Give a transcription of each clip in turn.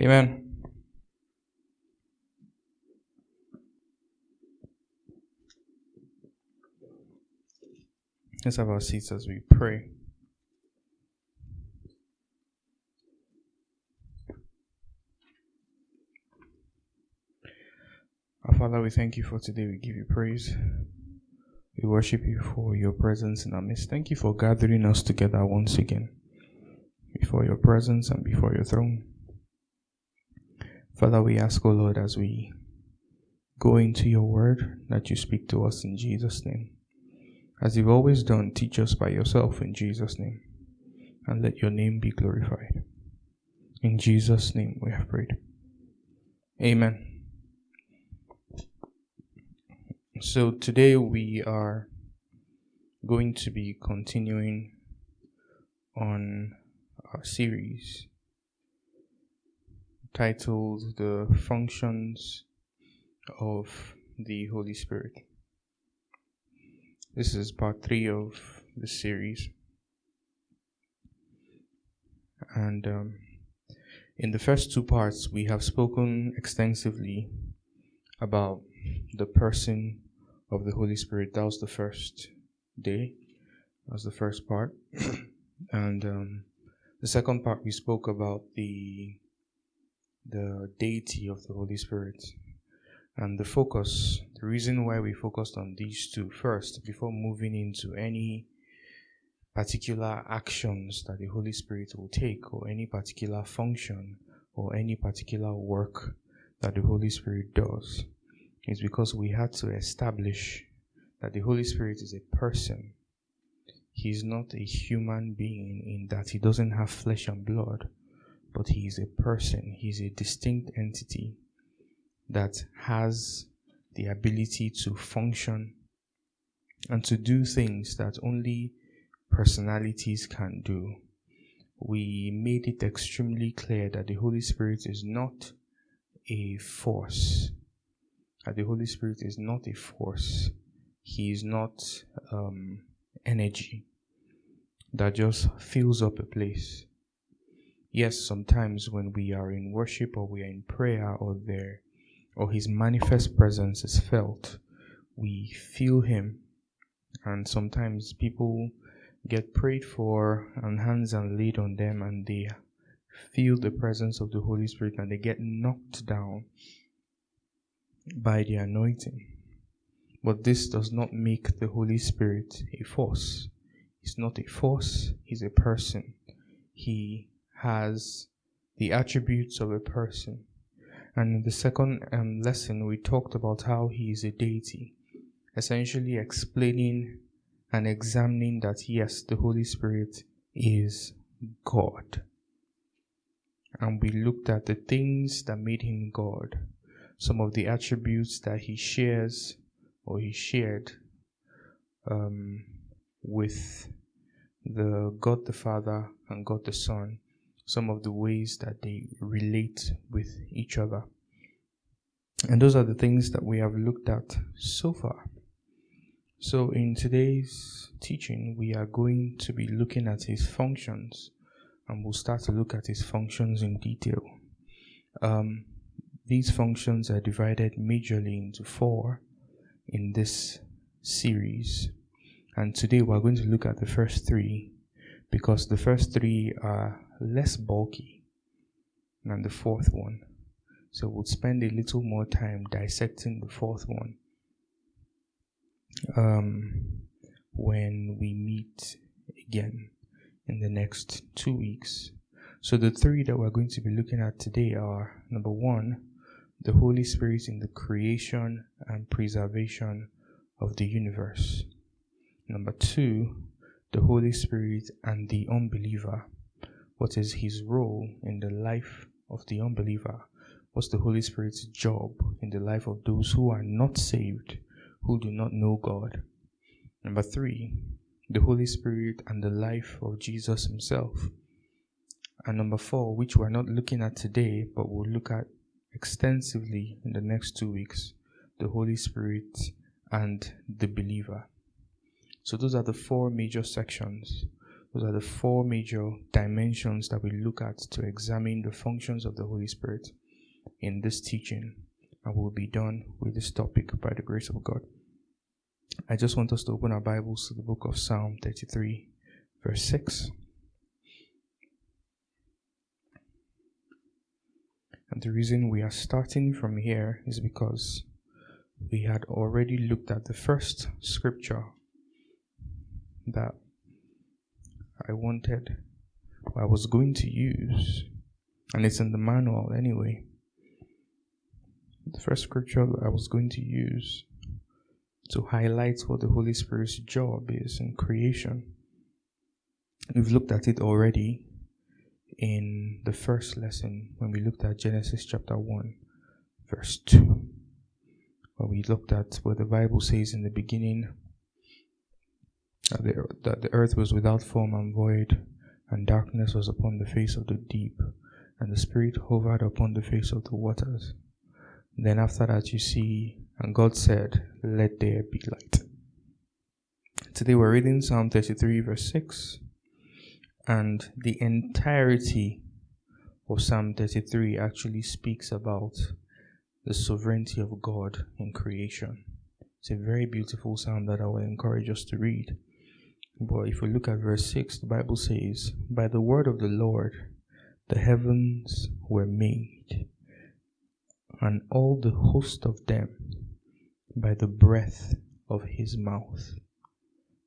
Amen. Let's have our seats as we pray. Our Father, we thank you for today. We give you praise. We worship you for your presence in our midst. Thank you for gathering us together once again before your presence and before your throne. Father, we ask, O Lord, as we go into your word, that you speak to us in Jesus' name. As you've always done, teach us by yourself in Jesus' name, and let your name be glorified. In Jesus' name we have prayed. Amen. So today we are going to be continuing on our series titled The Functions of the Holy Spirit. This is part 3 of the series, and in the first two parts we have spoken extensively about the person of the Holy Spirit. That was the first day, that was the first part, and the second part we spoke about the deity of the Holy Spirit. And the focus, the reason why we focused on these two first, before moving into any particular actions that the Holy Spirit will take, or any particular function, or any particular work that the Holy Spirit does, is because we had to establish that the Holy Spirit is a person. He is not a human being in that he doesn't have flesh and blood, but he is a person. He is a distinct entity that has the ability to function and to do things that only personalities can do. We made it extremely clear that the Holy Spirit is not a force. That the Holy Spirit is not a force. He is not energy that just fills up a place. Yes, sometimes when we are in worship or we are in prayer or his manifest presence is felt, we feel him, and sometimes people get prayed for and hands are laid on them and they feel the presence of the Holy Spirit and they get knocked down by the anointing. But this does not make the Holy Spirit a force. He's not a force, he's a person. He has the attributes of a person. And in the second lesson, we talked about how he is a deity, essentially explaining and examining that, yes, the Holy Spirit is God. And we looked at the things that made him God, some of the attributes that he shares or he shared with the God the Father and God the Son. Some of the ways that they relate with each other. And those are the things that we have looked at so far. So in today's teaching, we are going to be looking at his functions, and we'll start to look at his functions in detail. These functions are divided majorly into 4 in this series. And today we're going to look at the first 3, because the first 3 are less bulky than the fourth one. So we'll spend a little more time dissecting the fourth one when we meet again in the next 2 weeks. So the 3 that we're going to be looking at today are, number 1, the Holy Spirit in the creation and preservation of the universe. Number 2, the Holy Spirit and the unbeliever. What is his role in the life of the unbeliever? What's the Holy Spirit's job in the life of those who are not saved, who do not know God? Number 3, the Holy Spirit and the life of Jesus himself. And number 4, which we're not looking at today, but we'll look at extensively in the next 2 weeks, the Holy Spirit and the believer. So those are the 4 major sections Those are the four major dimensions that we look at to examine the functions of the Holy Spirit in this teaching. And we'll be done with this topic by the grace of God. I just want us to open our Bibles to the book of Psalm 33, verse 6. And the reason we are starting from here is because we had already looked at the first scripture that I wanted, I was going to use, and it's in the manual anyway. The first scripture I was going to use to highlight what the Holy Spirit's job is in creation. We've looked at it already in the first lesson when we looked at Genesis chapter 1, verse 2. When we looked at what the Bible says in the beginning, that the earth was without form and void, and darkness was upon the face of the deep, and the Spirit hovered upon the face of the waters. Then after that you see, and God said, "Let there be light." Today we're reading Psalm 33 verse 6, and the entirety of Psalm 33 actually speaks about the sovereignty of God in creation. It's a very beautiful psalm that I will encourage us to read. But if we look at verse 6, the Bible says, "By the word of the Lord the heavens were made, and all the host of them by the breath of his mouth."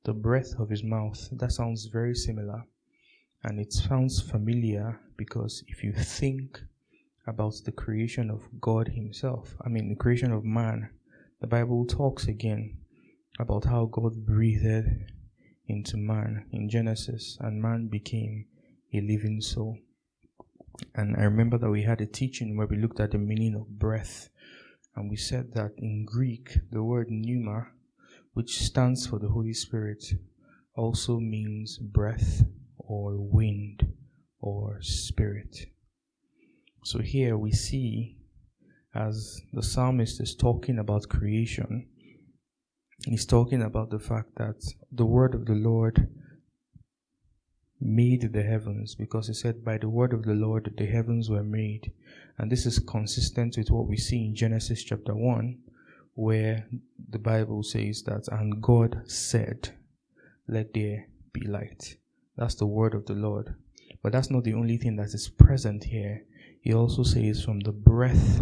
The breath of his mouth, that sounds very similar, and it sounds familiar, because if you think about the creation of God himself, the creation of man, the Bible talks again about how God breathed into man in Genesis, and man became a living soul. And I remember that we had a teaching where we looked at the meaning of breath, and we said that in Greek, the word pneuma, which stands for the Holy Spirit, also means breath or wind or spirit. So here we see, as the psalmist is talking about creation, he's talking about the fact that the word of the Lord made the heavens, because he said, "By the word of the Lord the heavens were made." And this is consistent with what we see in Genesis chapter 1, where the Bible says that, "And God said, let there be light." That's the word of the Lord. But that's not the only thing that is present here. He also says, "From the breath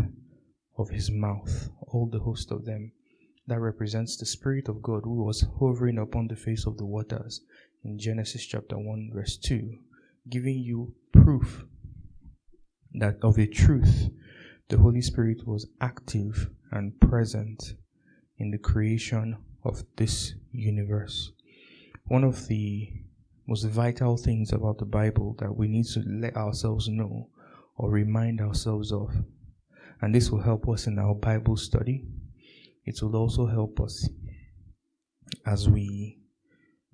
of his mouth, all the host of them." That represents the Spirit of God who was hovering upon the face of the waters in Genesis chapter 1 verse 2, giving you proof that of a truth the Holy Spirit was active and present in the creation of this universe. One of the most vital things about the Bible that we need to let ourselves know or remind ourselves of, and this will help us in our Bible study, it will also help us as we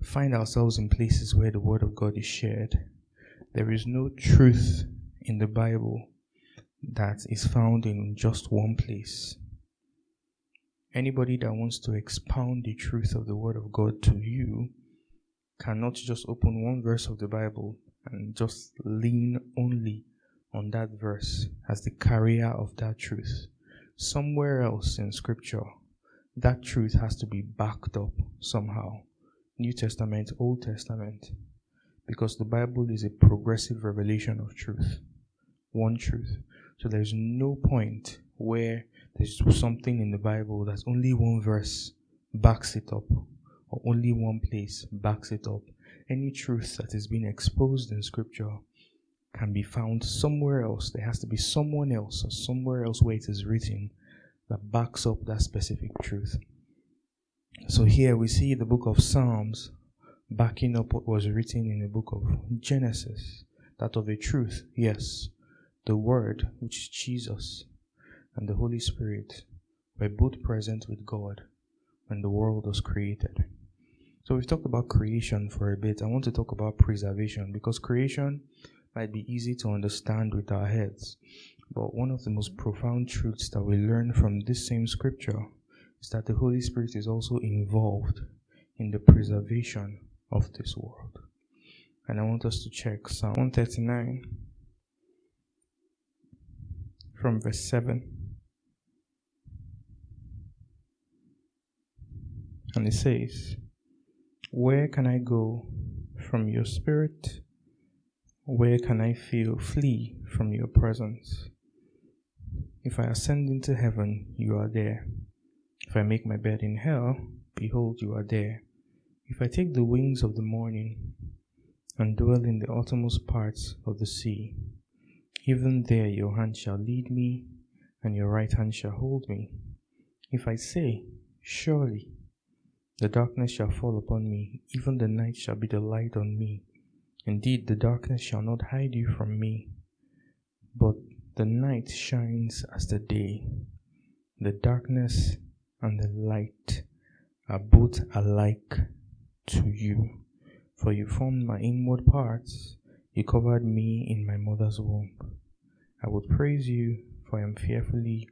find ourselves in places where the word of God is shared. There is no truth in the Bible that is found in just one place. Anybody that wants to expound the truth of the word of God to you cannot just open one verse of the Bible and just lean only on that verse as the carrier of that truth. Somewhere else in scripture, that truth has to be backed up somehow. New Testament, Old Testament, because the Bible is a progressive revelation of truth, one truth. So there's no point where there's something in the Bible that's only one verse backs it up, or only one place backs it up. Any truth that is being exposed in scripture can be found somewhere else. There has to be someone else or somewhere else where it is written that backs up that specific truth. So here we see the book of Psalms backing up what was written in the book of Genesis, that of a truth, yes, the Word, which is Jesus, and the Holy Spirit were both present with God when the world was created. So we've talked about creation for a bit. I want to talk about preservation, because creation might be easy to understand with our heads, but one of the most profound truths that we learn from this same scripture is that the Holy Spirit is also involved in the preservation of this world. and I want us to check Psalm 139 from verse 7. And it says, "Where can I go from your spirit? Where can I flee from your presence? If I ascend into heaven, you are there. If I make my bed in hell, behold, you are there. If I take the wings of the morning and dwell in the uttermost parts of the sea, even there your hand shall lead me, and your right hand shall hold me. If I say, surely the darkness shall fall upon me, even the night shall be the light on me. Indeed, the darkness shall not hide you from me, but the night shines as the day. The darkness and the light are both alike to you. For you formed my inward parts, you covered me in my mother's womb. I will praise you, for I am fearfully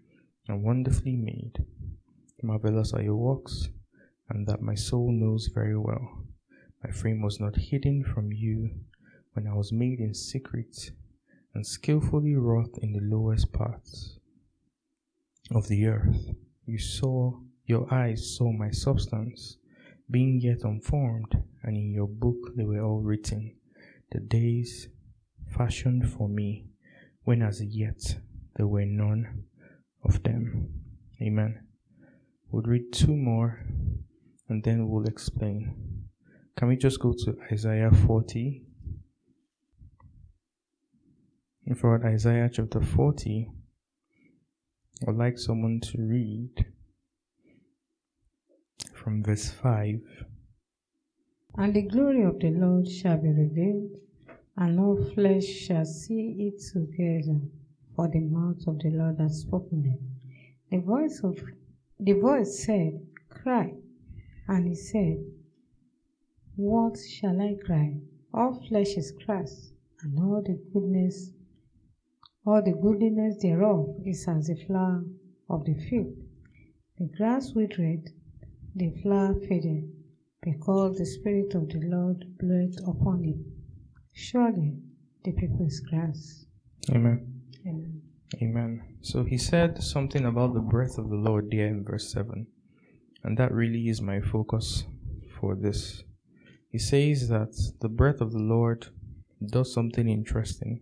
and wonderfully made. Marvelous are your works, and that my soul knows very well. My frame was not hidden from you when I was made in secret and skillfully wrought in the lowest parts of the earth. Your eyes saw my substance, being yet unformed, and in your book they were all written, the days fashioned for me, when as yet there were none of them." Amen. We'll read two more, and then we'll explain. Can we just go to Isaiah 40? And for Isaiah chapter 40, I'd like someone to read from verse 5. "And the glory of the Lord shall be revealed, and all flesh shall see it together, for the mouth of the Lord has spoken it. The voice said, Cry. And he said, What shall I cry? All flesh is grass, and all the goodness thereof is as the flower of the field. The grass withereth, the flower fadeth, because the Spirit of the Lord bloweth upon it. Surely the people is grass." Amen. Amen. Amen. So he said something about the breath of the Lord there in verse 7. And that really is my focus for this. He says that the breath of the Lord does something interesting.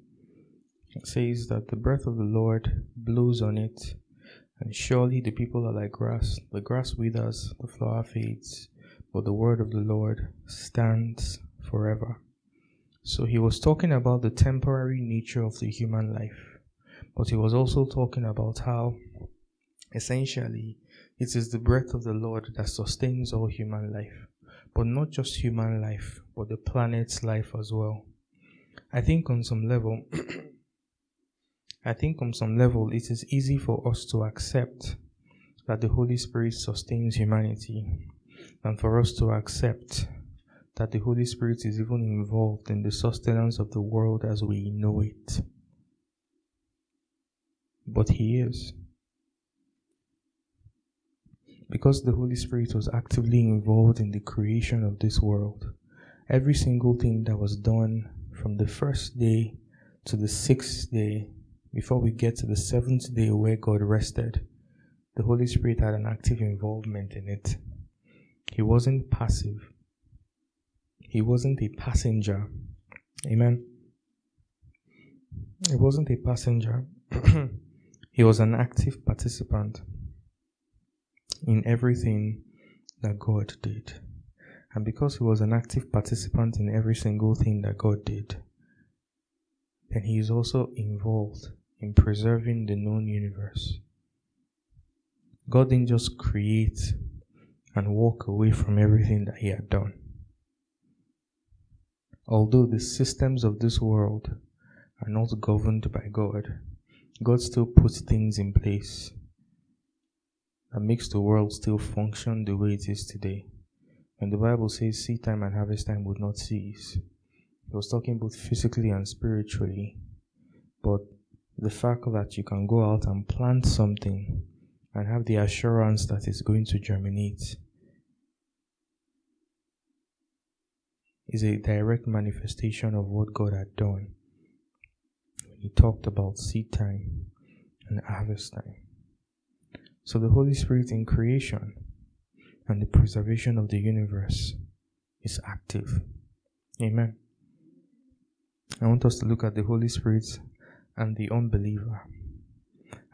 It says that the breath of the Lord blows on it, and surely the people are like grass. The grass withers, the flower fades, but the word of the Lord stands forever. So he was talking about the temporary nature of the human life, but he was also talking about how essentially it is the breath of the Lord that sustains all human life, but not just human life, but the planet's life as well. I think on some level it is easy for us to accept that the Holy Spirit sustains humanity, and for us to accept that the Holy Spirit is even involved in the sustenance of the world as we know it. But he is. Because the Holy Spirit was actively involved in the creation of this world, every single thing that was done from the first day to the sixth day, before we get to the seventh day where God rested, the Holy Spirit had an active involvement in it. He wasn't passive. He wasn't a passenger. Amen. He wasn't a passenger. He was an active participant in everything that God did. And because he was an active participant in every single thing that God did, then he is also involved in preserving the known universe. God didn't just create and walk away from everything that he had done. Although the systems of this world are not governed by God, God still puts things in place that makes the world still function the way it is today. When the Bible says seed time and harvest time would not cease, it was talking both physically and spiritually. But the fact that you can go out and plant something and have the assurance that it's going to germinate is a direct manifestation of what God had done. He talked about seed time and harvest time. So the Holy Spirit in creation and the preservation of the universe is active. Amen. I want us to look at the Holy Spirit and the unbeliever.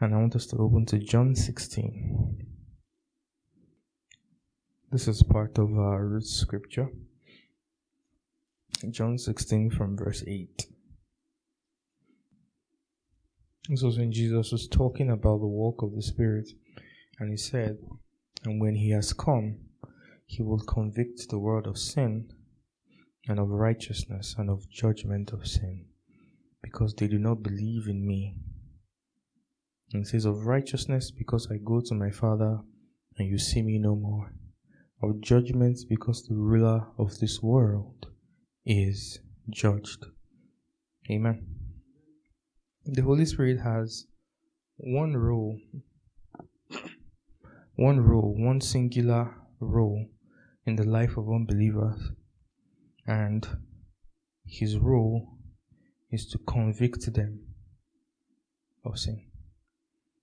And I want us to open to John 16. This is part of our root scripture. John 16 from verse 8. This was when Jesus was talking about the work of the Spirit. And he said, and when he has come, he will convict the world of sin and of righteousness and of judgment of sin, because they do not believe in me. And it says of righteousness, because I go to my Father and you see me no more. Of judgment, because the ruler of this world is judged. Amen. The Holy Spirit has one singular role in the life of unbelievers, and his role is to convict them of sin.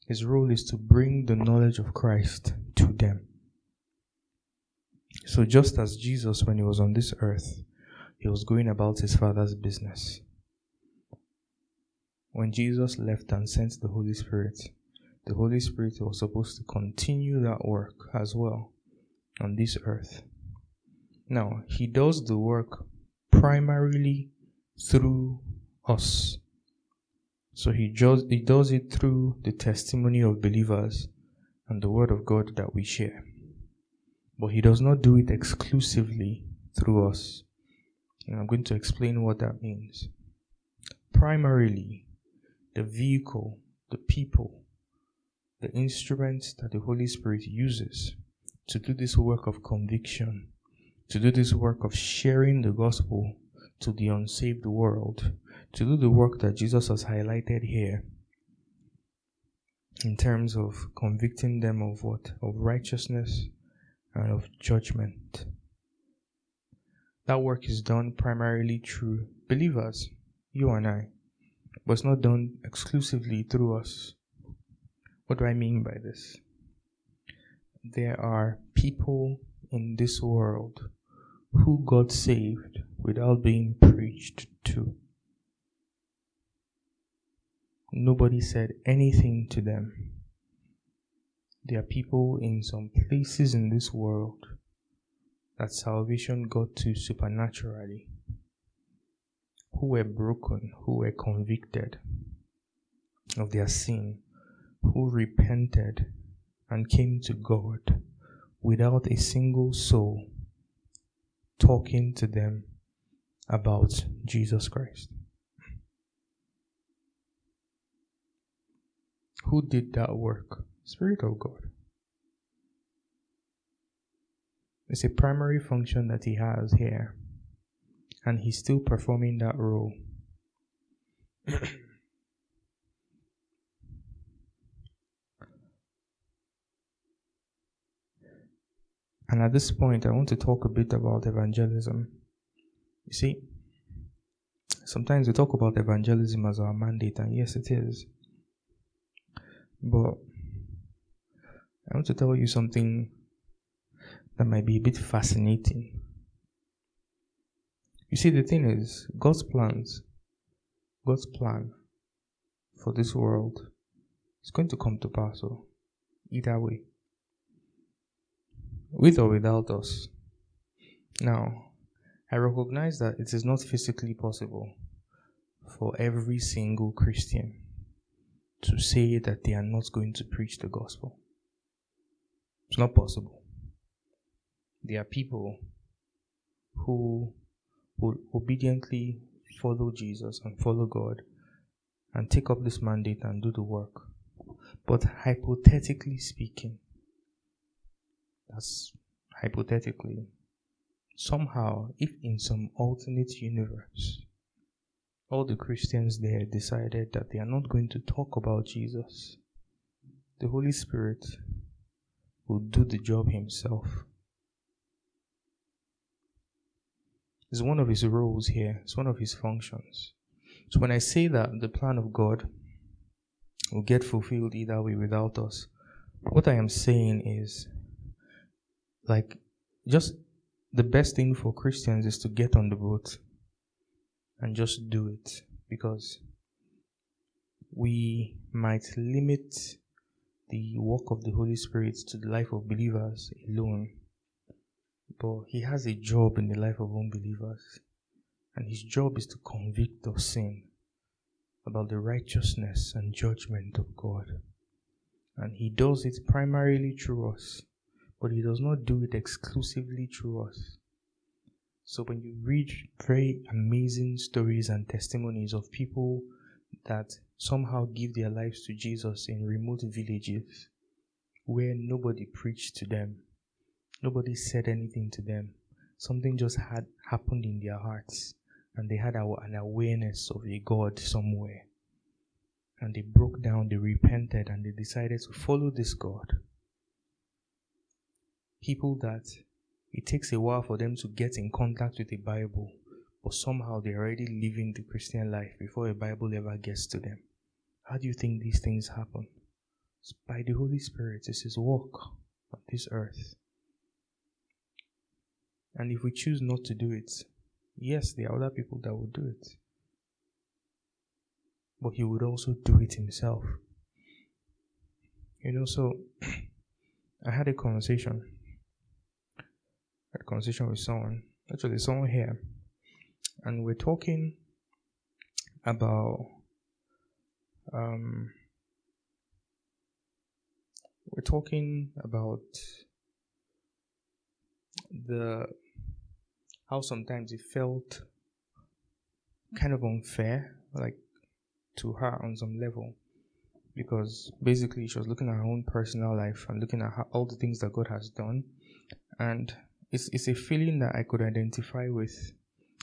His role is to bring the knowledge of Christ to them. So just as Jesus, when he was on this earth, he was going about his Father's business. When Jesus left and sent the Holy Spirit was supposed to continue that work as well on this earth. Now, he does the work primarily through us. So he does it through the testimony of believers and the word of God that we share. But he does not do it exclusively through us. And I'm going to explain what that means. Primarily, the vehicle, the people, the instruments that the Holy Spirit uses to do this work of conviction, to do this work of sharing the gospel to the unsaved world, to do the work that Jesus has highlighted here in terms of convicting them of what? Of righteousness and of judgment. That work is done primarily through believers, you and I, but it's not done exclusively through us. What do I mean by this? There are people in this world who got saved without being preached to. Nobody said anything to them. There are people in some places in this world that salvation got to supernaturally, who were broken, who were convicted of their sin, who repented and came to God without a single soul talking to them about Jesus Christ. Who did that work? Spirit of God. It's a primary function that he has here, and he's still performing that role. And at this point, I want to talk a bit about evangelism. You see, sometimes we talk about evangelism as our mandate, and yes, it is. But I want to tell you something that might be a bit fascinating. You see, the thing is, God's plan for this world is going to come to pass, or either way, with or without us. Now, I recognize that it is not physically possible for every single Christian to say that they are not going to preach the gospel. It's not possible. There are people who will obediently follow Jesus and follow God and take up this mandate and do the work. But hypothetically speaking, that's hypothetically, somehow, if in some alternate universe, all the Christians there decided that they are not going to talk about Jesus, the Holy Spirit will do the job himself. It's one of his roles here. It's one of his functions. So when I say that the plan of God will get fulfilled either way without us, what I am saying is, like, just the best thing for Christians is to get on the boat and just do it, because we might limit the work of the Holy Spirit to the life of believers alone, but he has a job in the life of unbelievers, and his job is to convict of sin, about the righteousness and judgment of God. And he does it primarily through us, but he does not do it exclusively through us. So when you read very amazing stories and testimonies of people that somehow give their lives to Jesus in remote villages where nobody preached to them, nobody said anything to them, something just had happened in their hearts, and they had an awareness of a God somewhere, and they broke down, they repented, and they decided to follow this God. People that it takes a while for them to get in contact with the Bible, but somehow they're already living the Christian life before a Bible ever gets to them. How do you think these things happen? It's by the Holy Spirit. It's his walk on this earth. And if we choose not to do it, yes, there are other people that will do it, but he would also do it himself. You know, so I had a conversation with someone, actually someone here, and we're talking about the how sometimes it felt kind of unfair, like, to her on some level, because basically she was looking at her own personal life and looking at all the things that God has done, and it's a feeling that I could identify with,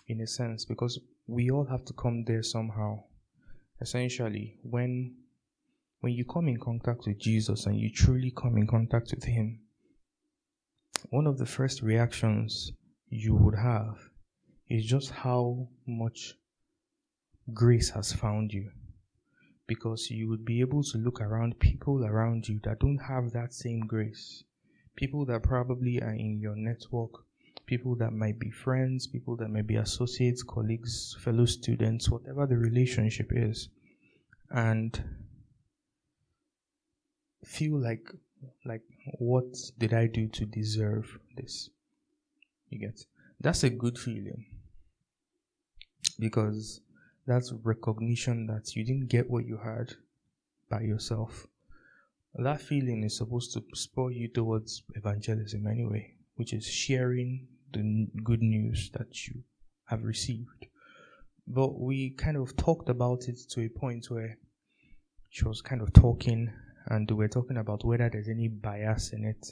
in a sense, because we all have to come there somehow. Essentially, when you come in contact with Jesus and you truly come in contact with him, one of the first reactions you would have is just how much grace has found you, because you would be able to look around people around you that don't have that same grace, people that probably are in your network, people that might be friends, people that might be associates, colleagues, fellow students, whatever the relationship is, and feel like what did I do to deserve this? You get, that's a good feeling, because that's recognition that you didn't get what you had by yourself. That feeling is supposed to spur you towards evangelism anyway, which is sharing the good news that you have received. But we kind of talked about it to a point where she was kind of talking, and we're talking about whether there's any bias in it.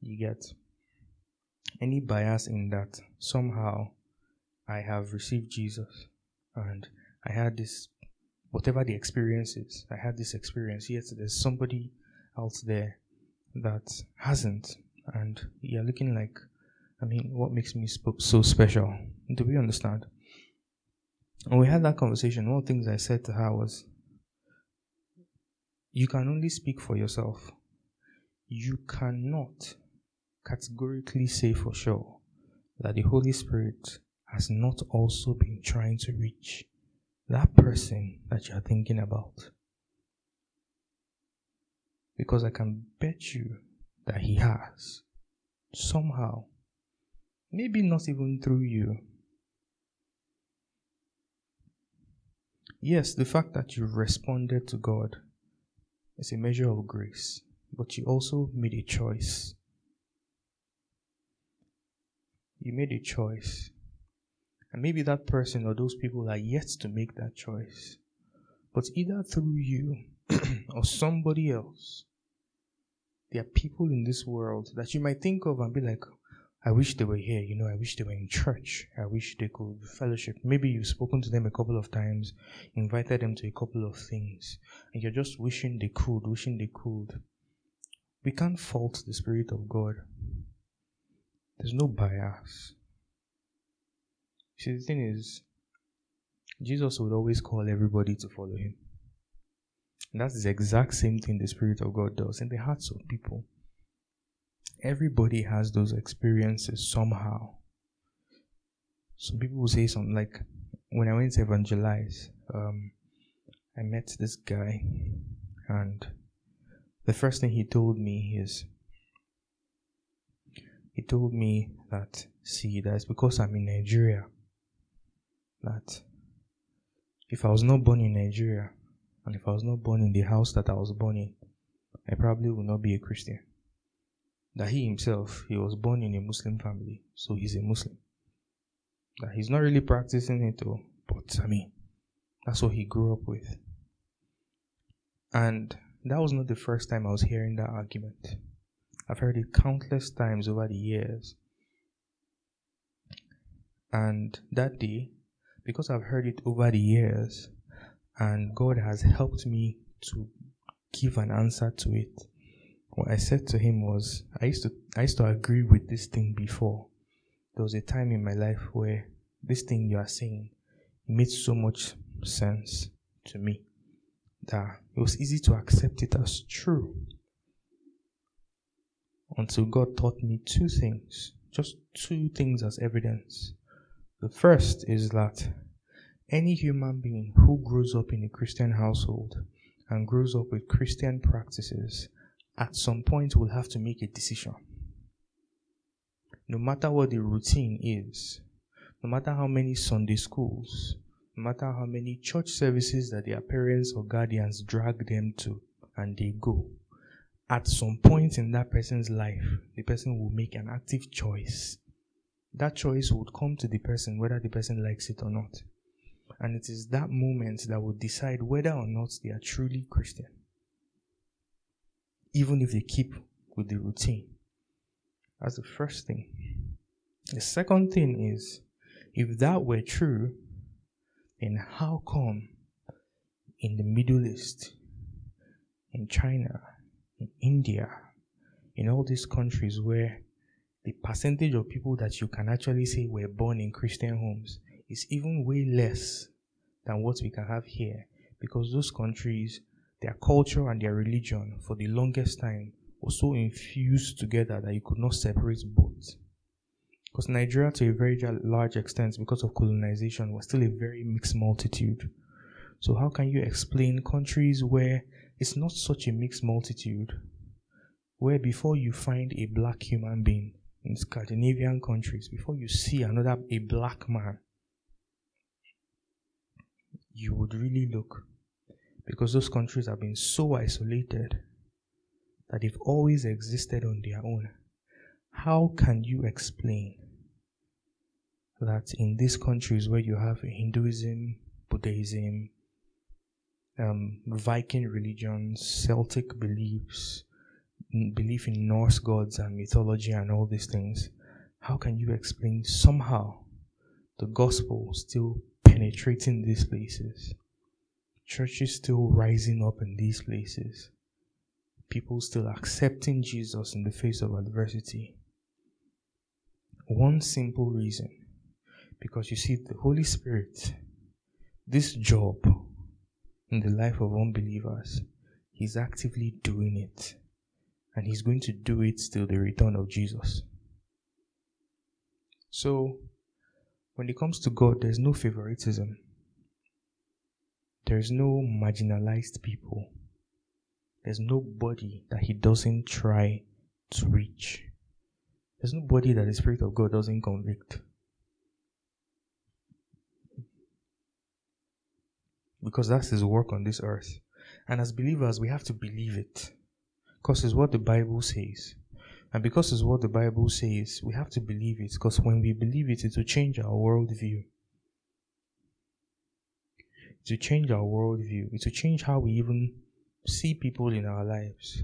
You get any bias in that somehow I have received Jesus, and I had this, whatever the experience is, I had this experience, yet there's somebody out there that hasn't, and you're looking like, I mean, what makes me so special? Do we understand? When we had that conversation, one of the things I said to her was, you can only speak for yourself. You cannot categorically say for sure that the Holy Spirit has not also been trying to reach that person that you're thinking about. Because I can bet you that he has. Somehow. Maybe not even through you. Yes, the fact that you responded to God is a measure of grace, but you also made a choice. You made a choice. And maybe that person or those people are yet to make that choice. But either through you or somebody else, there are people in this world that you might think of and be like, I wish they were here, you know, I wish they were in church. I wish they could fellowship. Maybe you've spoken to them a couple of times, invited them to a couple of things, and you're just wishing they could. We can't fault the Spirit of God. There's no bias. See, the thing is, Jesus would always call everybody to follow him. And that's the exact same thing the Spirit of God does in the hearts of people. Everybody has those experiences somehow. Some people will say something like, when I went to evangelize, I met this guy, and the first thing he told me is, he told me that, that it's because I'm in Nigeria, that if I was not born in Nigeria, and if I was not born in the house that I was born in, I probably would not be a Christian. That he himself, he was born in a Muslim family, so he's a Muslim. That he's not really practicing it all, but I mean, that's what he grew up with. And that was not the first time I was hearing that argument. I've heard it countless times over the years. And that day, because I've heard it over the years, and God has helped me to give an answer to it, what I said to him was, I used to agree with this thing before. There was a time in my life where this thing you are saying, it made so much sense to me that it was easy to accept it as true. Until God taught me two things, just two things as evidence. The first is that any human being who grows up in a Christian household and grows up with Christian practices at some point will have to make a decision. No matter what the routine is, no matter how many Sunday schools, no matter how many church services that their parents or guardians drag them to and they go, at some point in that person's life, the person will make an active choice. That choice would come to the person whether the person likes it or not. And it is that moment that will decide whether or not they are truly Christian, even if they keep with the routine. That's the first thing. The second thing is, if that were true, then how come in the Middle East, in China, in India, in all these countries where the percentage of people that you can actually say were born in Christian homes is even way less than what we can have here, because those countries, their culture and their religion for the longest time was so infused together that you could not separate both. Because Nigeria, to a very large extent, because of colonization, was still a very mixed multitude. So how can you explain countries where it's not such a mixed multitude, where before you find a black human being in Scandinavian countries, before you see a black man, you would really look, because those countries have been so isolated that they've always existed on their own. How can you explain that in these countries where you have Hinduism, Buddhism, Viking religions, Celtic beliefs, belief in Norse gods and mythology and all these things, how can you explain somehow the gospel still penetrating these places? Churches still rising up in these places. People still accepting Jesus in the face of adversity. One simple reason. Because you see, the Holy Spirit, this job in the life of unbelievers, he's actively doing it. And he's going to do it till the return of Jesus. So, when it comes to God, there's no favoritism. There's no marginalized people. There's nobody that he doesn't try to reach. There's nobody that the Spirit of God doesn't convict. Because that's his work on this earth. And as believers, we have to believe it. Because it's what the Bible says. And because it's what the Bible says, we have to believe it. Because when we believe it, it will change our worldview. To change our worldview, to change how we even see people in our lives.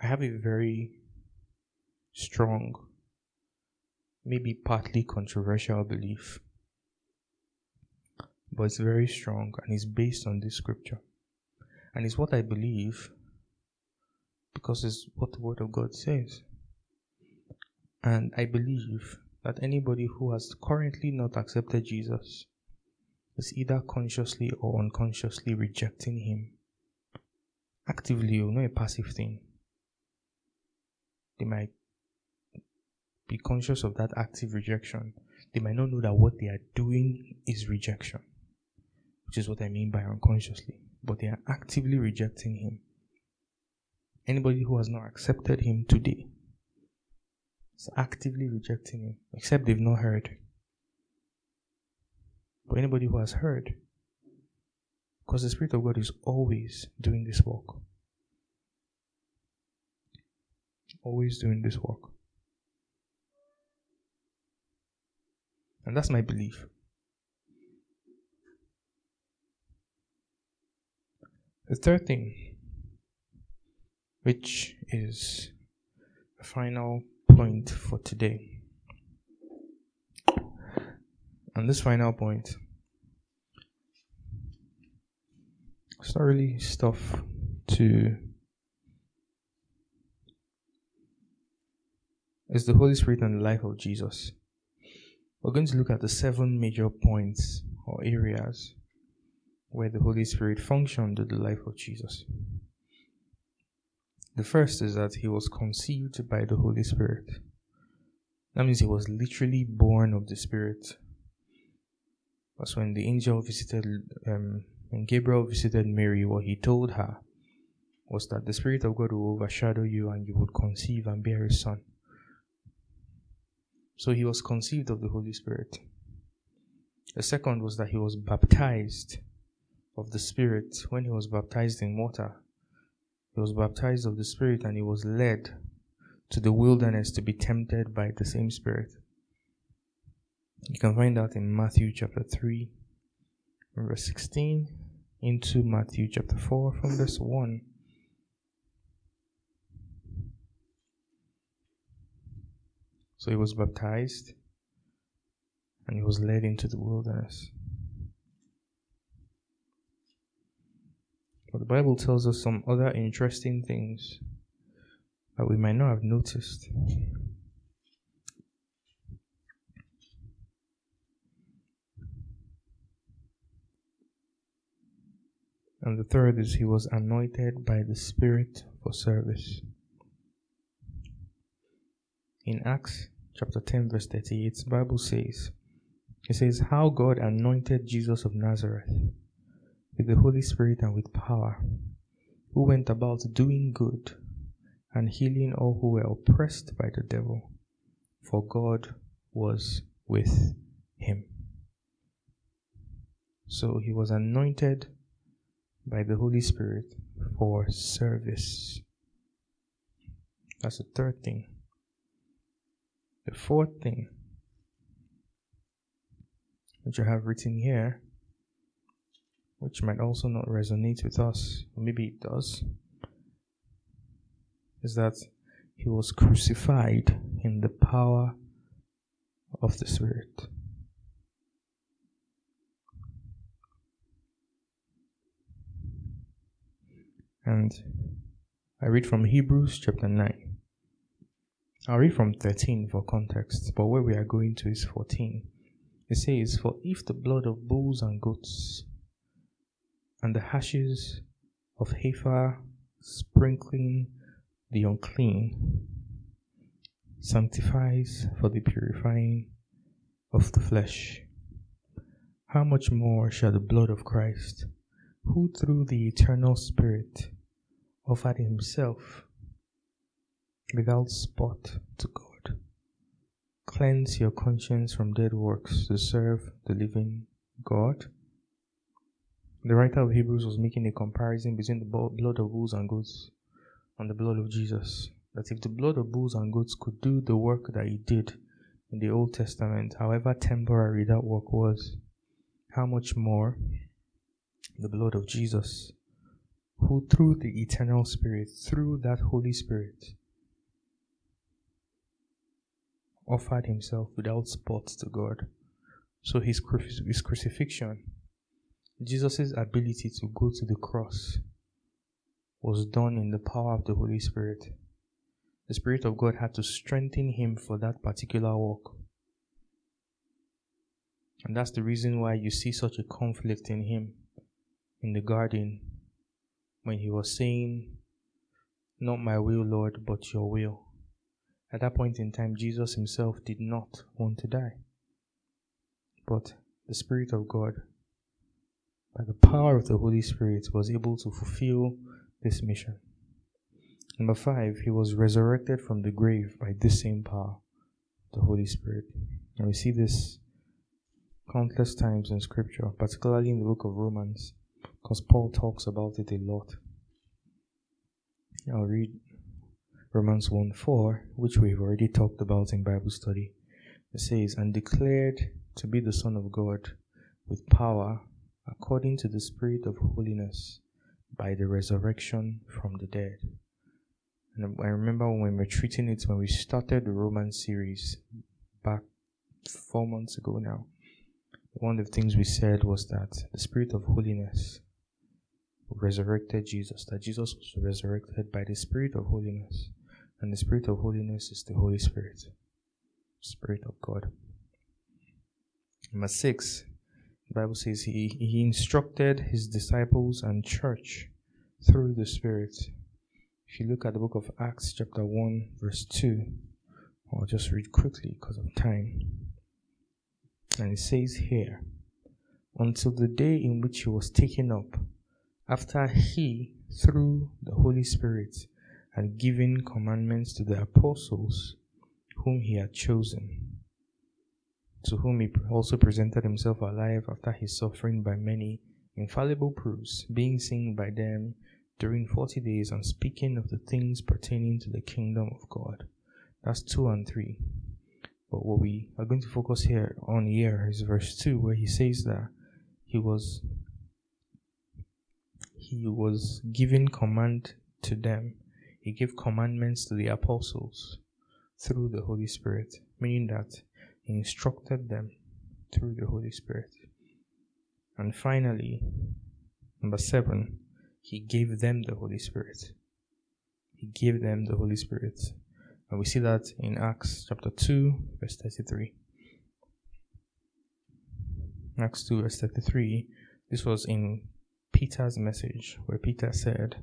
I have a very strong, maybe partly controversial belief but it's very strong and it's based on this scripture. And it's what I believe because it's what the Word of God says. And I believe that anybody who has currently not accepted Jesus is either consciously or unconsciously rejecting him. Actively, not a passive thing. They might be conscious of that active rejection. They might not know that what they are doing is rejection, which is what I mean by unconsciously. But they are actively rejecting him. Anybody who has not accepted him today is actively rejecting him, except they've not heard. But anybody who has heard, because the Spirit of God is always doing this work. Always doing this work. And that's my belief. The third thing, which is the final point for today. And this final point is not really stuff to... It's the Holy Spirit and the life of Jesus. We're going to look at the 7 major points or areas where the Holy Spirit functioned in the life of Jesus. The first is that he was conceived by the Holy Spirit. That means he was literally born of the Spirit. That's when the angel visited, when Gabriel visited Mary, what he told her was that the Spirit of God will overshadow you and you would conceive and bear a son. So he was conceived of the Holy Spirit. The second was that he was baptized of the Spirit. When he was baptized in water, he was baptized of the Spirit and he was led to the wilderness to be tempted by the same Spirit. You can find that in Matthew chapter 3, verse 16, into Matthew chapter 4 from verse 1. So he was baptized and he was led into the wilderness. But the Bible tells us some other interesting things that we might not have noticed. And the third is he was anointed by the Spirit for service. In Acts chapter 10 verse 38, the Bible says, it says, how God anointed Jesus of Nazareth with the Holy Spirit and with power, who went about doing good and healing all who were oppressed by the devil, for God was with him. So he was anointed by the Holy Spirit for service. That's the third thing. The fourth thing, which I have written here, which might also not resonate with us, or maybe it does, is that he was crucified in the power of the Spirit. And I read from Hebrews chapter 9. I'll read from 13 for context, but where we are going to is 14. It says, for if the blood of bulls and goats and the ashes of heifer sprinkling the unclean sanctifies for the purifying of the flesh, how much more shall the blood of Christ, who through the eternal Spirit offered himself without spot to God, cleanse your conscience from dead works to serve the living God? The writer of Hebrews was making a comparison between the blood of bulls and goats and the blood of Jesus. That if the blood of bulls and goats could do the work that he did in the Old Testament, however temporary that work was, how much more the blood of Jesus, who through the eternal Spirit, through that Holy Spirit, offered himself without spot to God. So his crucifixion Jesus' ability to go to the cross was done in the power of the Holy Spirit. The Spirit of God had to strengthen him for that particular work. And that's the reason why you see such a conflict in him in the garden when he was saying, "Not my will, Lord, but your will." At that point in time, Jesus himself did not want to die. But the Spirit of God, by the power of the Holy Spirit, was able to fulfill this mission. Number 5, he was resurrected from the grave by this same power, the Holy Spirit. And we see this countless times in Scripture, particularly in the book of Romans, because Paul talks about it a lot. I'll read Romans 1:4, which we've already talked about in Bible study. It says, "And declared to be the Son of God with power according to the Spirit of holiness by the resurrection from the dead." And I remember when we were treating it, when we started the Romans series back 4 months ago now, one of the things we said was that the Spirit of holiness resurrected Jesus, that Jesus was resurrected by the Spirit of holiness. And the Spirit of holiness is the Holy Spirit, Spirit of God. Number 6, the Bible says he instructed his disciples and church through the Spirit. If you look at the book of Acts chapter 1 verse 2, I'll just read quickly because of time. And it says here, "Until the day in which he was taken up, after he, through the Holy Spirit, had given commandments to the apostles whom he had chosen, to whom he also presented himself alive after his suffering by many infallible proofs, being seen by them during 40 days and speaking of the things pertaining to the kingdom of God." That's 2 and 3. But what we are going to focus here is verse 2, where he says that he was giving command to them. He gave commandments to the apostles through the Holy Spirit, meaning that he instructed them through the Holy Spirit. And finally, number 7, he gave them the Holy Spirit. He gave them the Holy Spirit. And we see that in Acts chapter 2, verse 33. Acts 2, verse 33. This was in Peter's message, where Peter said,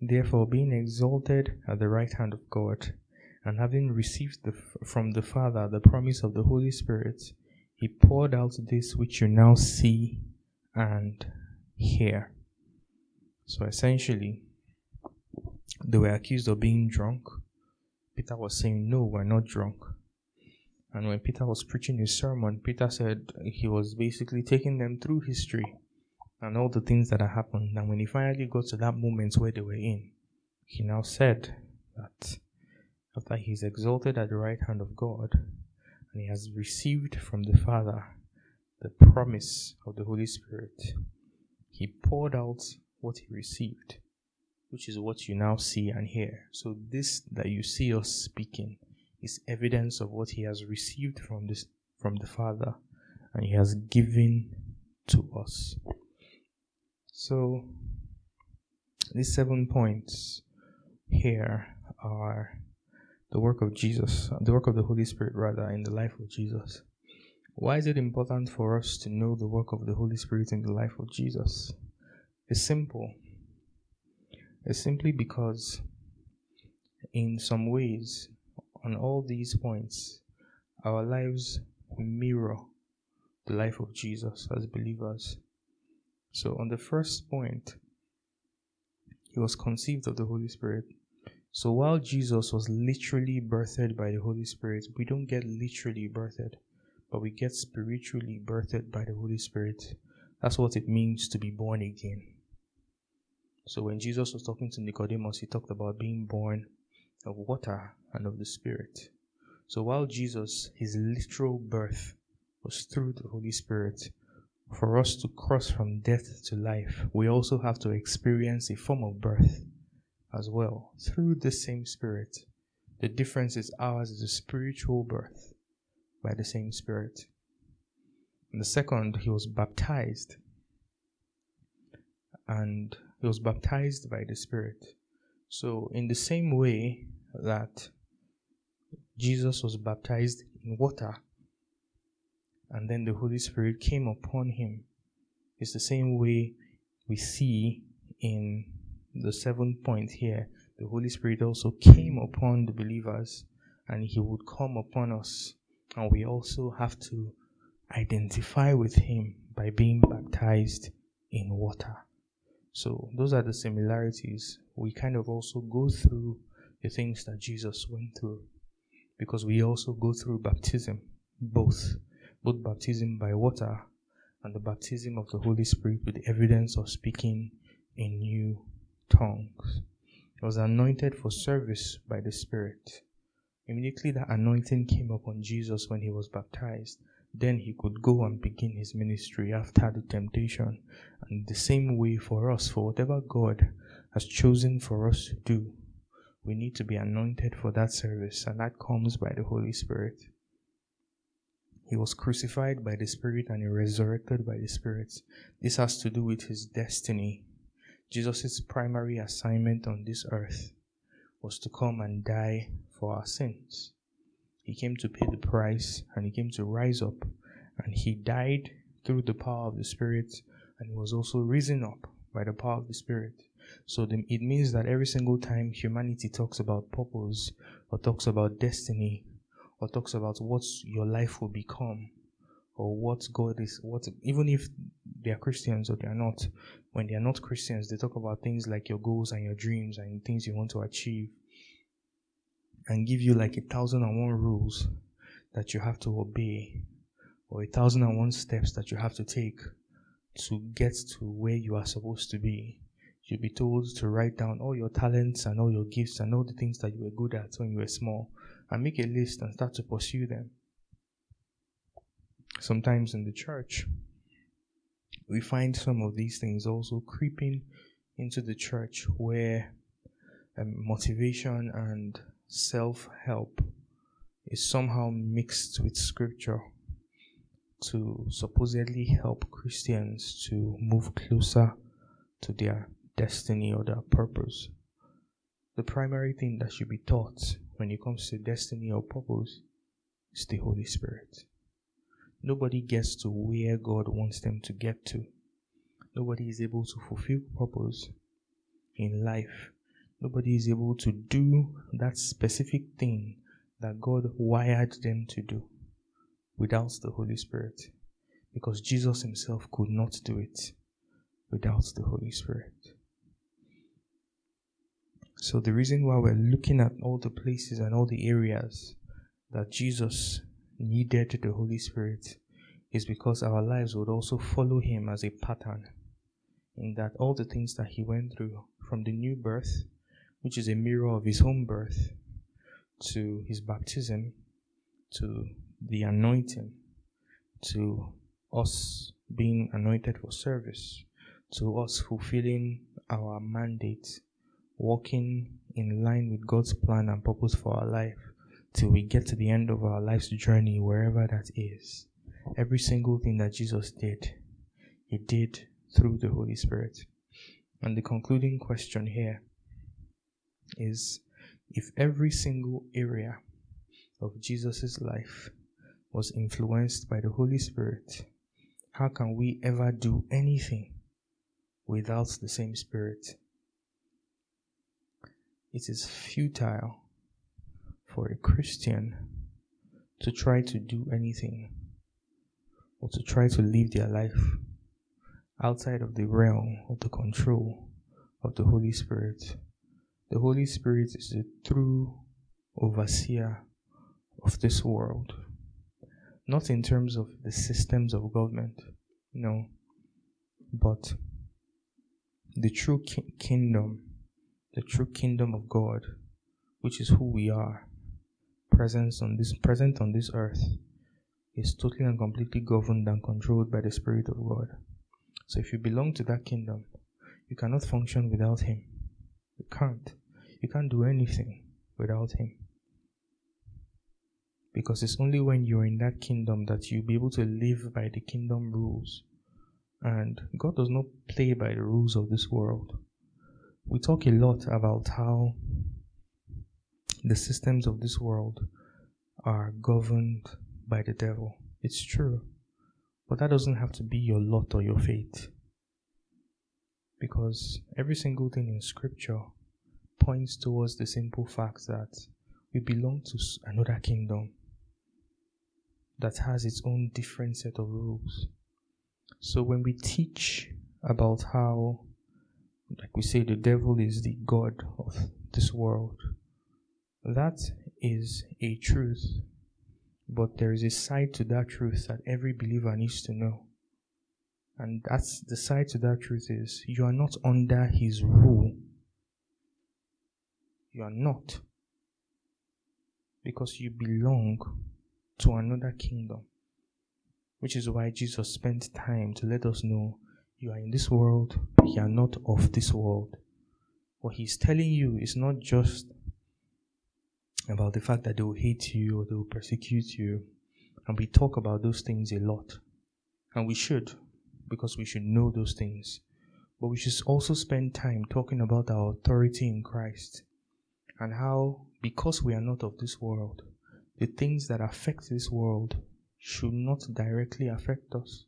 "Therefore, being exalted at the right hand of God, and having received from the Father the promise of the Holy Spirit, he poured out this which you now see and hear." So essentially, they were accused of being drunk. Peter was saying, "No, we're not drunk." And when Peter was preaching his sermon, Peter said he was basically taking them through history and all the things that had happened. And when he finally got to that moment where they were in, he now said that after he's exalted at the right hand of God, and he has received from the Father the promise of the Holy Spirit, he poured out what he received, which is what you now see and hear. So this that you see us speaking is evidence of what he has received from the Father, and he has given to us. So these 7 points here are the work of Jesus, the work of the Holy Spirit rather, in the life of Jesus. Why is it important for us to know the work of the Holy Spirit in the life of Jesus? It's simple. It's simply because in some ways, on all these points, our lives mirror the life of Jesus as believers. So on the first point, he was conceived of the Holy Spirit. So while Jesus was literally birthed by the Holy Spirit, we don't get literally birthed, but we get spiritually birthed by the Holy Spirit. That's what it means to be born again. So when Jesus was talking to Nicodemus, he talked about being born of water and of the Spirit. So while Jesus, his literal birth was through the Holy Spirit, for us to cross from death to life, we also have to experience a form of birth as well, through the same Spirit. The difference is ours is a spiritual birth by the same Spirit. And the second, he was baptized. and he was baptized by the Spirit. So in the same way that Jesus was baptized in water, and then the Holy Spirit came upon him, it's the same way we see in the seventh point here. The Holy Spirit also came upon the believers, and he would come upon us, and we also have to identify with him by being baptized in water. So those are the similarities. We kind of also go through the things that Jesus went through, because we also go through baptism, both baptism by water and the baptism of the Holy Spirit with evidence of speaking in new tongues. He was anointed for service by the Spirit. Immediately that anointing came upon Jesus when he was baptized. Then he could go and begin his ministry after the temptation. And the same way for us, for whatever God has chosen for us to do, we need to be anointed for that service, and that comes by the Holy Spirit. He was crucified by the Spirit and he resurrected by the Spirit. This has to do with his destiny. Jesus' primary assignment on this earth was to come and die for our sins. He came to pay the price, and he came to rise up, and he died through the power of the Spirit, and was also risen up by the power of the Spirit. So it means that every single time humanity talks about purpose, or talks about destiny, or talks about what your life will become, or what God is, what, even if they are Christians or they are not, when they are not Christians, they talk about things like your goals and your dreams and things you want to achieve, and give you like 1,001 rules that you have to obey, or 1,001 steps that you have to take to get to where you are supposed to be. You'll be told to write down all your talents and all your gifts and all the things that you were good at when you were small, and make a list and start to pursue them. Sometimes in the church, we find some of these things also creeping into the church, where motivation and self-help is somehow mixed with scripture to supposedly help Christians to move closer to their destiny or their purpose. The primary thing that should be taught when it comes to destiny or purpose is the Holy Spirit. Nobody gets to where God wants them to get to. Nobody is able to fulfill purpose in life. Nobody is able to do that specific thing that God wired them to do without the Holy Spirit, because Jesus himself could not do it without the Holy Spirit. So the reason why we're looking at all the places and all the areas that Jesus needed the Holy Spirit is because our lives would also follow him as a pattern, in that all the things that he went through, from the new birth, which is a mirror of his own birth, to his baptism, to the anointing, to us being anointed for service, to us fulfilling our mandate, walking in line with God's plan and purpose for our life, till we get to the end of our life's journey, wherever that is. Every single thing that Jesus did, he did through the Holy Spirit. And the concluding question here is, if every single area of Jesus' life was influenced by the Holy Spirit, how can we ever do anything without the same Spirit? It is futile for a Christian to try to do anything or to try to live their life outside of the realm of the control of the Holy Spirit. The Holy Spirit is the true overseer of this world, not in terms of the systems of government, no, but the true kingdom, the true kingdom of God, which is who we are, present on this earth, is totally and completely governed and controlled by the Spirit of God. So if you belong to that kingdom, you cannot function without him. You can't. You can't do anything without him, because it's only when you're in that kingdom that you'll be able to live by the kingdom rules And God does not play by the rules of this world. We talk a lot about how the systems of this world are governed by the devil. It's true. But that doesn't have to be your lot or your fate. Because every single thing in Scripture points towards the simple fact that we belong to another kingdom that has its own different set of rules. So when we teach about how, like we say, the devil is the god of this world, that is a truth. But there is a side to that truth that every believer needs to know. And that's the side to that truth is, you are not under his rule. You are not. Because you belong to another kingdom. Which is why Jesus spent time to let us know, you are in this world, but you are not of this world. What he's telling you is not just about the fact that they will hate you or they will persecute you. And we talk about those things a lot. And we should, because we should know those things. But we should also spend time talking about our authority in Christ. And how, because we are not of this world, the things that affect this world should not directly affect us.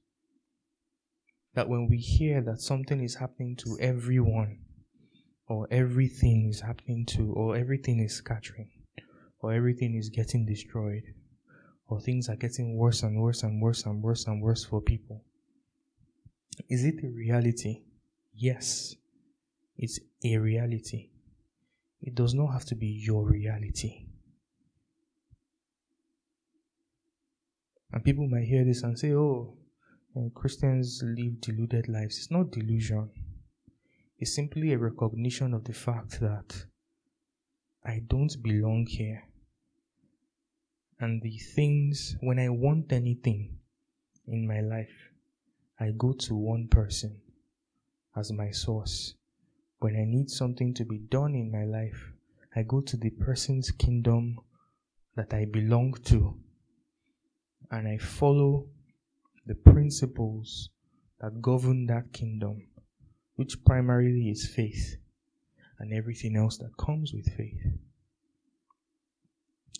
That when we hear that something is happening to everyone, or everything is happening to, or everything is scattering, or everything is getting destroyed, or things are getting worse and worse and worse and worse and worse for people. Is it a reality? Yes, it's a reality. It does not have to be your reality. And people might hear this and say, oh, Christians live deluded lives. It's not delusion. It's simply a recognition of the fact that I don't belong here. And the things, when I want anything in my life, I go to one person as my source. When I need something to be done in my life, I go to the person's kingdom that I belong to. And I follow the principles that govern that kingdom, which primarily is faith. And everything else that comes with faith.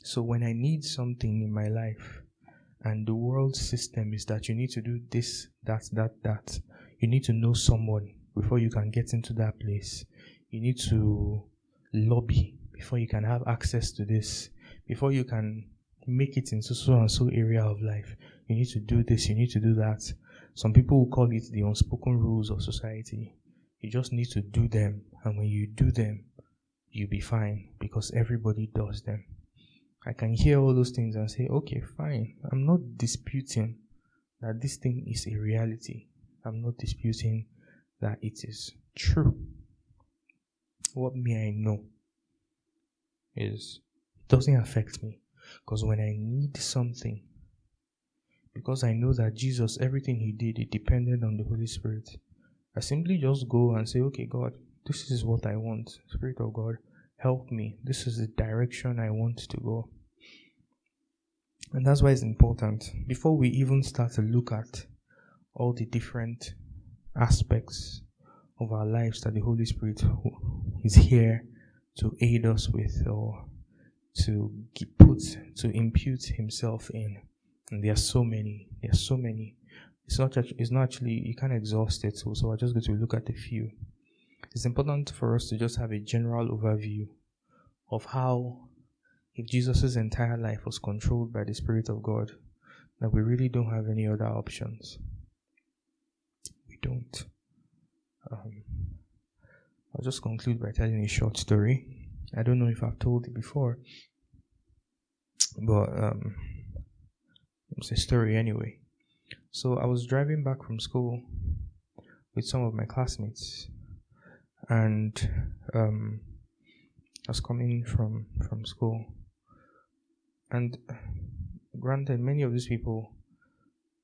So when I need something in my life, and the world system is that you need to do this, that. You need to know someone before you can get into that place. You need to lobby before you can have access to this. Before you can make it into so and so area of life. You need to do this, you need to do that. Some people will call it the unspoken rules of society. You just need to do them, and when you do them, you'll be fine because everybody does them. I can hear all those things and say, okay, fine. I'm not disputing that this thing is a reality. I'm not disputing that it is true. What may I know is it doesn't affect me, because when I need something, because I know that Jesus, everything he did, it depended on the Holy Spirit. I simply just go and say, okay, God, this is what I want. Spirit of God, help me. This is the direction I want to go. And that's why it's important. Before we even start to look at all the different aspects of our lives that the Holy Spirit is here to aid us with or to impute himself in. And there are so many. It's not actually, you can't exhaust it, so I'm just going to look at a few. It's important for us to just have a general overview of how, if Jesus' entire life was controlled by the Spirit of God, that we really don't have any other options. We don't. I'll just conclude by telling a short story. I don't know if I've told it before, but it's a story anyway. So I was driving back from school with some of my classmates, and I was coming from school. And granted, many of these people,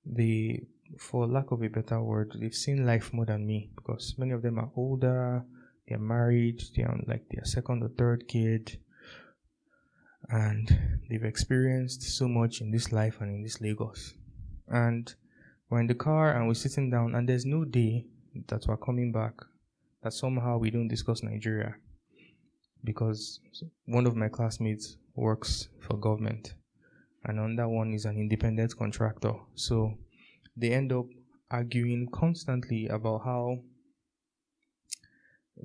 they, for lack of a better word, they've seen life more than me, because many of them are older, they're married, they're on like their second or third kid, and they've experienced so much in this life and in this Lagos. And We're in the car and we're sitting down, and there's no day that we're coming back that somehow we don't discuss Nigeria, because one of my classmates works for government, and another one is an independent contractor. So they end up arguing constantly about how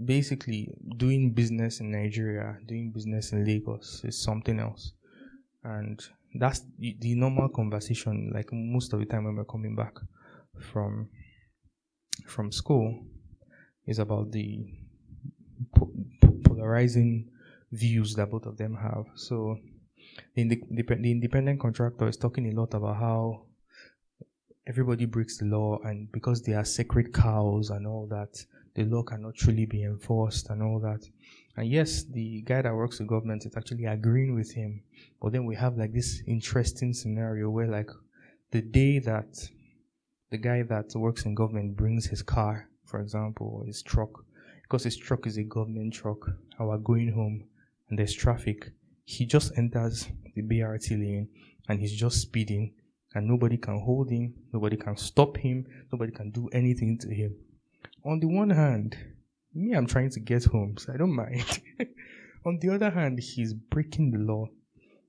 basically doing business in Nigeria, doing business in Lagos is something else. And that's the normal conversation, like most of the time when we're coming back from school, is about the polarizing views that both of them have. So the independent contractor is talking a lot about how everybody breaks the law, and because they are sacred cows and all that, the law cannot truly be enforced and all that. And yes, the guy that works with government is actually agreeing with him. But then we have like this interesting scenario where like the day that the guy that works in government brings his car, for example, or his truck, because his truck is a government truck, and we're going home and there's traffic, he just enters the BRT lane and he's just speeding, and nobody can hold him, nobody can stop him, nobody can do anything to him. On the one hand, me, I'm trying to get home, so I don't mind. On the other hand, he's breaking the law.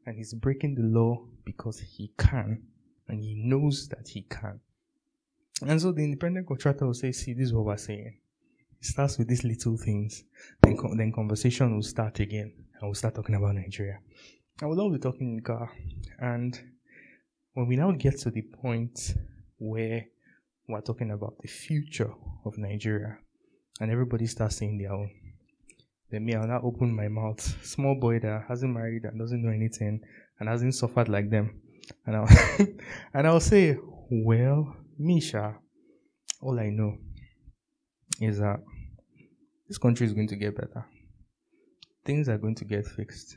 And he's breaking the law because he can. And he knows that he can. And so the independent contractor will say, see, this is what we're saying. It starts with these little things. Then conversation will start again. And we'll start talking about Nigeria. And we'll all be talking in the car. And when we now get to the point where we're talking about the future of Nigeria, and everybody starts saying their own, then me, I'll now open my mouth. Small boy that hasn't married and doesn't know anything and hasn't suffered like them. And I'll, and I'll say, well, Misha, all I know is that this country is going to get better. Things are going to get fixed.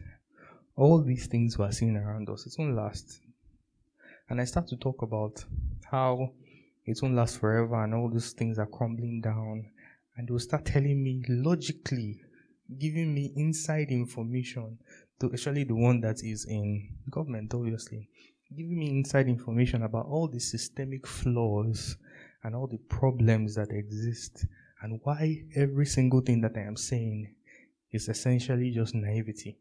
All these things we're seeing around us, it won't last. And I start to talk about how it won't last forever and all these things are crumbling down. And they'll start telling me logically, giving me inside information, to actually the one that is in government, obviously, giving me inside information about all the systemic flaws and all the problems that exist, and why every single thing that I am saying is essentially just naivety.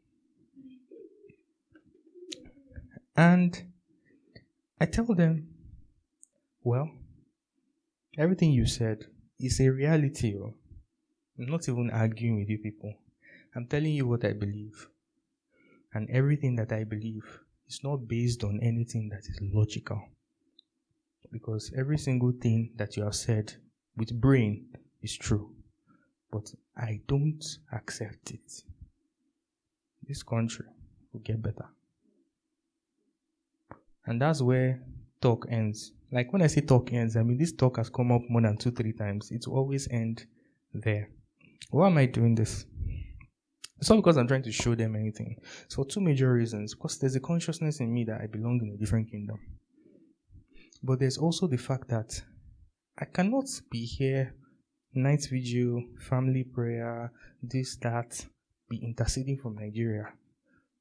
And I tell them, well, everything you said, it's a reality. I'm not even arguing with you people. I'm telling you what I believe. And everything that I believe is not based on anything that is logical. Because every single thing that you have said with brain is true. But I don't accept it. This country will get better. And that's where talk ends. Like when I say talk ends, I mean this talk has come up more than 2-3 times. It will always end there. Why am I doing this? It's not because I'm trying to show them anything. It's for two major reasons. Because there's a consciousness in me that I belong in a different kingdom. But there's also the fact that I cannot be here, night vigil, family prayer, this, that, be interceding for Nigeria.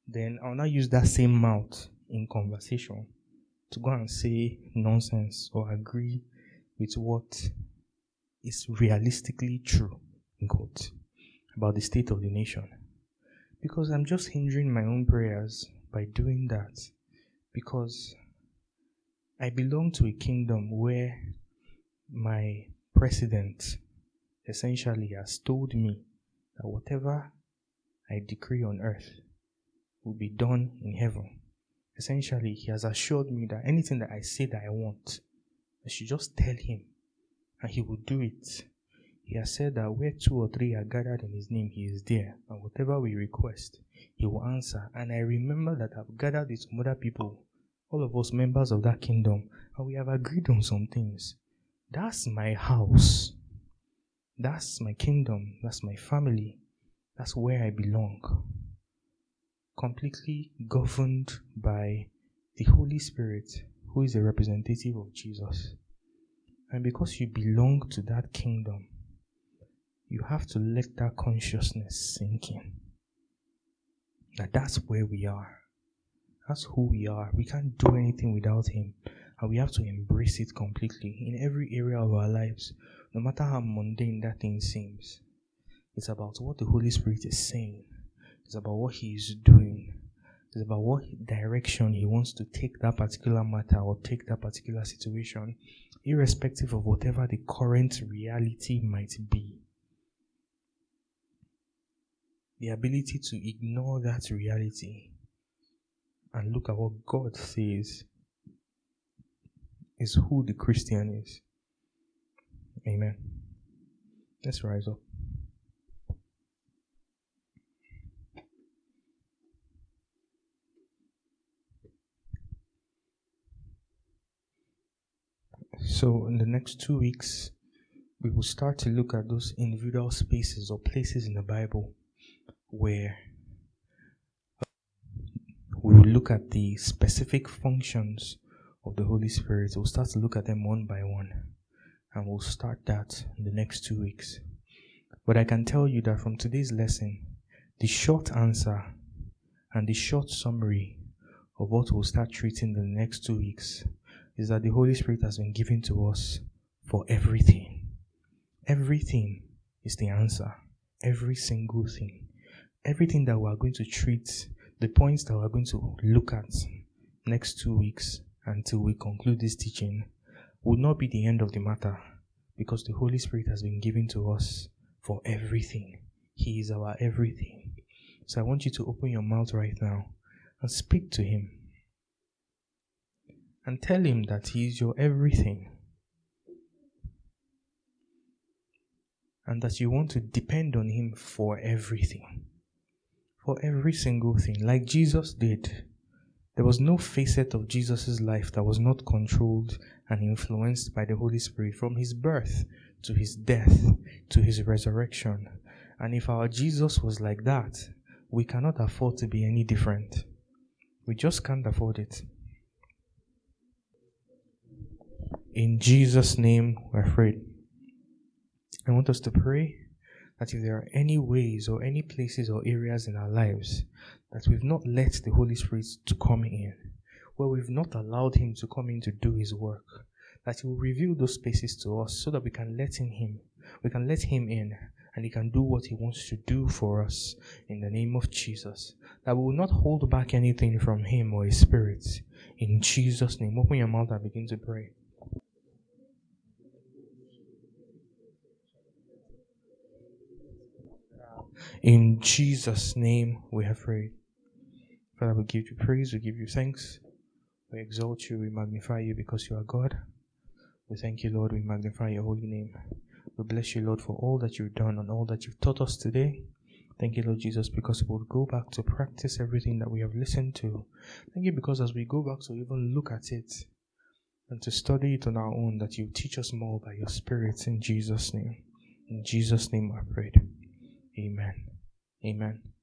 Then I'll now use that same mouth in conversation to go and say nonsense or agree with what is realistically true, in quote, about the state of the nation. Because I'm just hindering my own prayers by doing that. Because I belong to a kingdom where my president essentially has told me that whatever I decree on earth will be done in heaven. Essentially, he has assured me that anything that I say that I want, I should just tell him, and he will do it. He has said that where 2 or 3 are gathered in his name, he is there. And whatever we request, he will answer. And I remember that I've gathered with some other people, all of us members of that kingdom, and we have agreed on some things. That's my house. That's my kingdom. That's my family. That's where I belong. Completely governed by the Holy Spirit, who is a representative of Jesus. And because you belong to that kingdom, you have to let that consciousness sink in. That's where we are. That's who we are. We can't do anything without him. and we have to embrace it completely in every area of our lives, no matter how mundane that thing seems. It's about what the Holy Spirit is saying. It's about what He is doing. It's about what direction He wants to take that particular matter or take that particular situation, irrespective of whatever the current reality might be. The ability to ignore that reality and look at what God says is who the Christian is. Amen. Let's rise up. So in the next 2 weeks, we will start to look at those individual spaces or places in the Bible where we will look at the specific functions of the Holy Spirit. We'll start to look at them one by one, and we'll start that in the next 2 weeks. But I can tell you that from today's lesson, the short answer and the short summary of what we'll start treating in the next 2 weeks is that the Holy Spirit has been given to us for everything. Everything is the answer. Every single thing. Everything that we are going to treat, the points that we are going to look at next 2 weeks until we conclude this teaching, will not be the end of the matter, because the Holy Spirit has been given to us for everything. He is our everything. So I want you to open your mouth right now and speak to Him. And tell Him that He is your everything. And that you want to depend on Him for everything. For every single thing. Like Jesus did. There was no facet of Jesus' life that was not controlled and influenced by the Holy Spirit. From His birth, to His death, to His resurrection. And if our Jesus was like that, we cannot afford to be any different. We just can't afford it. In Jesus' name, we're afraid. I want us to pray that if there are any ways or any places or areas in our lives that we've not let the Holy Spirit to come in, where we've not allowed Him to come in to do His work, that He will reveal those spaces to us so that we can let Him. We can let Him in, and He can do what He wants to do for us in the name of Jesus. That we will not hold back anything from Him or His Spirit. In Jesus' name, open your mouth and begin to pray. In Jesus' name we have prayed. Father, we give You praise, we give You thanks, we exalt You, we magnify You, because You are God. We thank You, Lord, we magnify Your holy name. We bless You, Lord, for all that You've done and all that You've taught us today. Thank You, Lord Jesus, because we'll go back to practice everything that we have listened to. Thank You, because as we go back to even look at it and to study it on our own, that You teach us more by Your Spirit in Jesus' name. In Jesus' name I prayed. Amen. Amen.